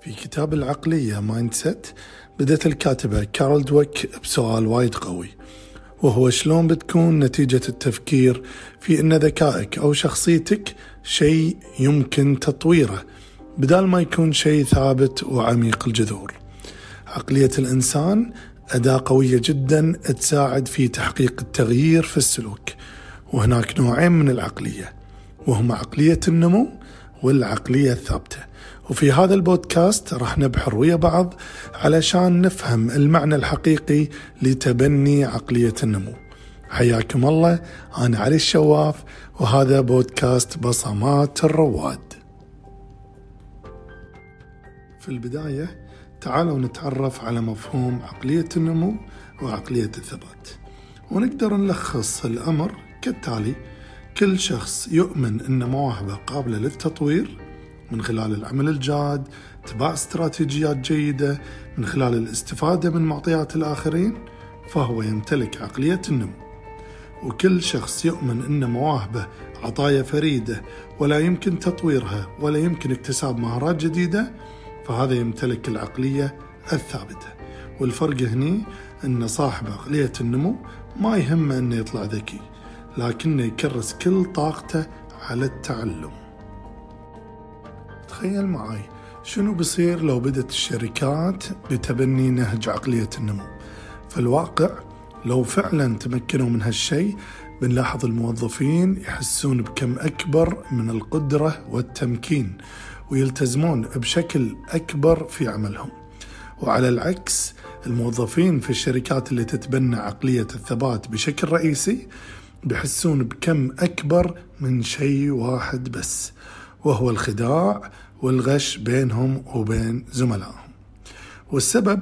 في كتاب العقلية Mindset بدأت الكاتبة كارول دويك بسؤال وايد قوي، وهو شلون بتكون نتيجة التفكير في أن ذكائك أو شخصيتك شيء يمكن تطويره بدل ما يكون شيء ثابت وعميق الجذور. عقلية الإنسان أداة قوية جدا تساعد في تحقيق التغيير في السلوك، وهناك نوعين من العقلية وهما عقلية النمو والعقلية الثابتة، وفي هذا البودكاست راح نبحر ويا بعض علشان نفهم المعنى الحقيقي لتبني عقلية النمو. حياكم الله، أنا علي الشواف وهذا بودكاست بصمات الرواد. في البداية تعالوا نتعرف على مفهوم عقلية النمو وعقلية الثبات، ونقدر نلخص الأمر كالتالي: كل شخص يؤمن أن مواهبه قابلة للتطوير من خلال العمل الجاد، اتباع استراتيجيات جيدة، من خلال الاستفادة من معطيات الآخرين، فهو يمتلك عقلية النمو. وكل شخص يؤمن أن مواهبه عطايا فريدة ولا يمكن تطويرها ولا يمكن اكتساب مهارات جديدة، فهذا يمتلك العقلية الثابتة. والفرق هني أن صاحب عقلية النمو ما يهمه أنه يطلع ذكي، لكنه يكرس كل طاقته على التعلم. تخيل معي شنو بصير لو بدت الشركات بتبني نهج عقلية النمو. في الواقع لو فعلا تمكنوا من هالشيء بنلاحظ الموظفين يحسون بكم أكبر من القدرة والتمكين، ويلتزمون بشكل أكبر في عملهم. وعلى العكس، الموظفين في الشركات اللي تتبنى عقلية الثبات بشكل رئيسي بيحسون بكم أكبر من شيء واحد بس، وهو الخداع والغش بينهم وبين زملائهم. والسبب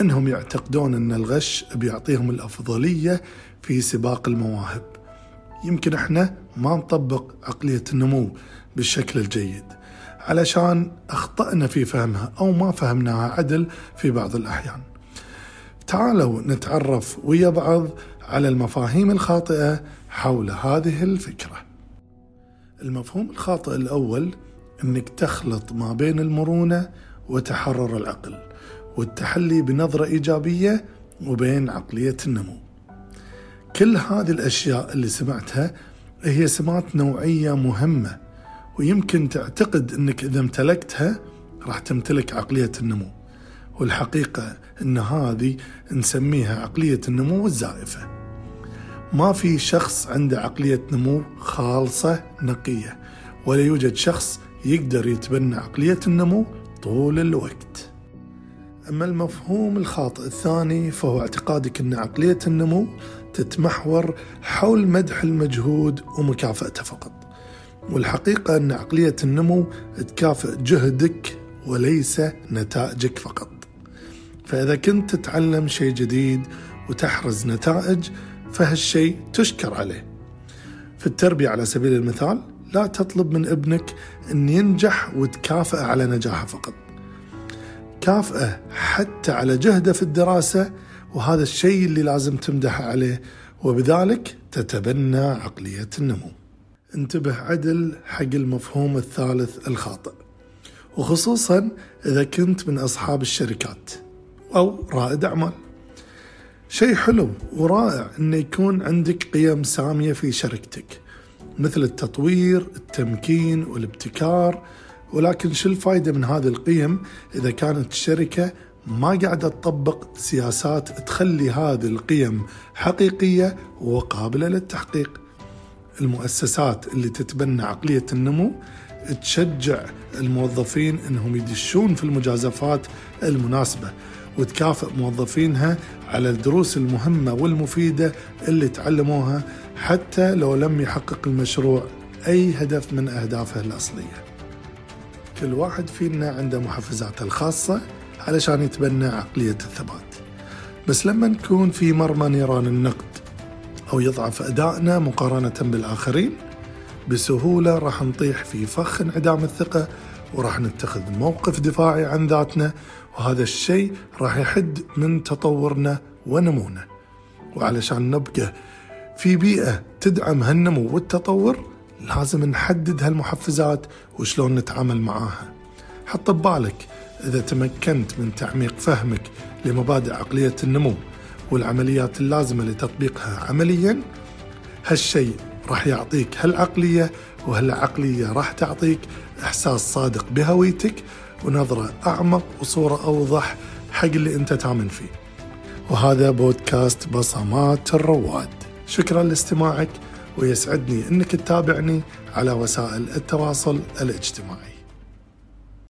أنهم يعتقدون أن الغش بيعطيهم الأفضلية في سباق المواهب. يمكن إحنا ما نطبق عقلية النمو بالشكل الجيد علشان أخطأنا في فهمها أو ما فهمناها عدل في بعض الأحيان. تعالوا نتعرف ويا بعض على المفاهيم الخاطئة حول هذه الفكرة. المفهوم الخاطئ الأول أنك تخلط ما بين المرونة وتحرر العقل والتحلي بنظرة إيجابية وبين عقلية النمو. كل هذه الأشياء اللي سمعتها هي سمات نوعية مهمة، ويمكن تعتقد أنك إذا امتلكتها راح تمتلك عقلية النمو، والحقيقة أن هذه نسميها عقلية النمو الزائفة. ما في شخص عنده عقلية نمو خالصة نقية، ولا يوجد شخص يقدر يتبنى عقلية النمو طول الوقت. أما المفهوم الخاطئ الثاني فهو اعتقادك أن عقلية النمو تتمحور حول مدح المجهود ومكافأته فقط، والحقيقة أن عقلية النمو تكافئ جهدك وليس نتائجك فقط. فإذا كنت تتعلم شيء جديد وتحرز نتائج فهالشيء تشكر عليه. في التربية على سبيل المثال، لا تطلب من ابنك أن ينجح وتكافئه على نجاحه فقط، كافئه حتى على جهده في الدراسة، وهذا الشيء اللي لازم تمدحه عليه، وبذلك تتبنى عقلية النمو. انتبه عدل حق المفهوم الثالث الخاطئ، وخصوصا إذا كنت من أصحاب الشركات أو رائد أعمال. شيء حلو ورائع أن يكون عندك قيم سامية في شركتك مثل التطوير، التمكين والابتكار، ولكن شو الفائدة من هذه القيم إذا كانت الشركة ما قاعدة تطبق سياسات تخلي هذه القيم حقيقية وقابلة للتحقيق؟ المؤسسات اللي تتبنى عقلية النمو تشجع الموظفين أنهم يدشون في المجازفات المناسبة، وتكافئ موظفينها على الدروس المهمة والمفيدة اللي تعلموها حتى لو لم يحقق المشروع أي هدف من أهدافه الأصلية. كل واحد فينا عنده محفزاته الخاصة علشان يتبنى عقلية الثبات، بس لما نكون في مرمى نيران النقد أو يضعف أدائنا مقارنة بالآخرين بسهولة راح نطيح في فخ انعدام الثقة، وراح نتخذ موقف دفاعي عن ذاتنا، وهذا الشيء راح يحد من تطورنا ونمونا. وعلشان نبقى في بيئة تدعم هالنمو والتطور لازم نحدد هالمحفزات وشلون نتعامل معاها. حط ببالك إذا تمكنت من تعميق فهمك لمبادئ عقلية النمو والعمليات اللازمة لتطبيقها عملياً، هالشيء راح يعطيك هالعقلية، وهالعقلية راح تعطيك إحساس صادق بهويتك ونظرة أعمق وصورة أوضح حق اللي أنت تؤمن فيه. وهذا بودكاست بصمات الرواد. شكراً لاستماعك، ويسعدني أنك تتابعني على وسائل التواصل الاجتماعي.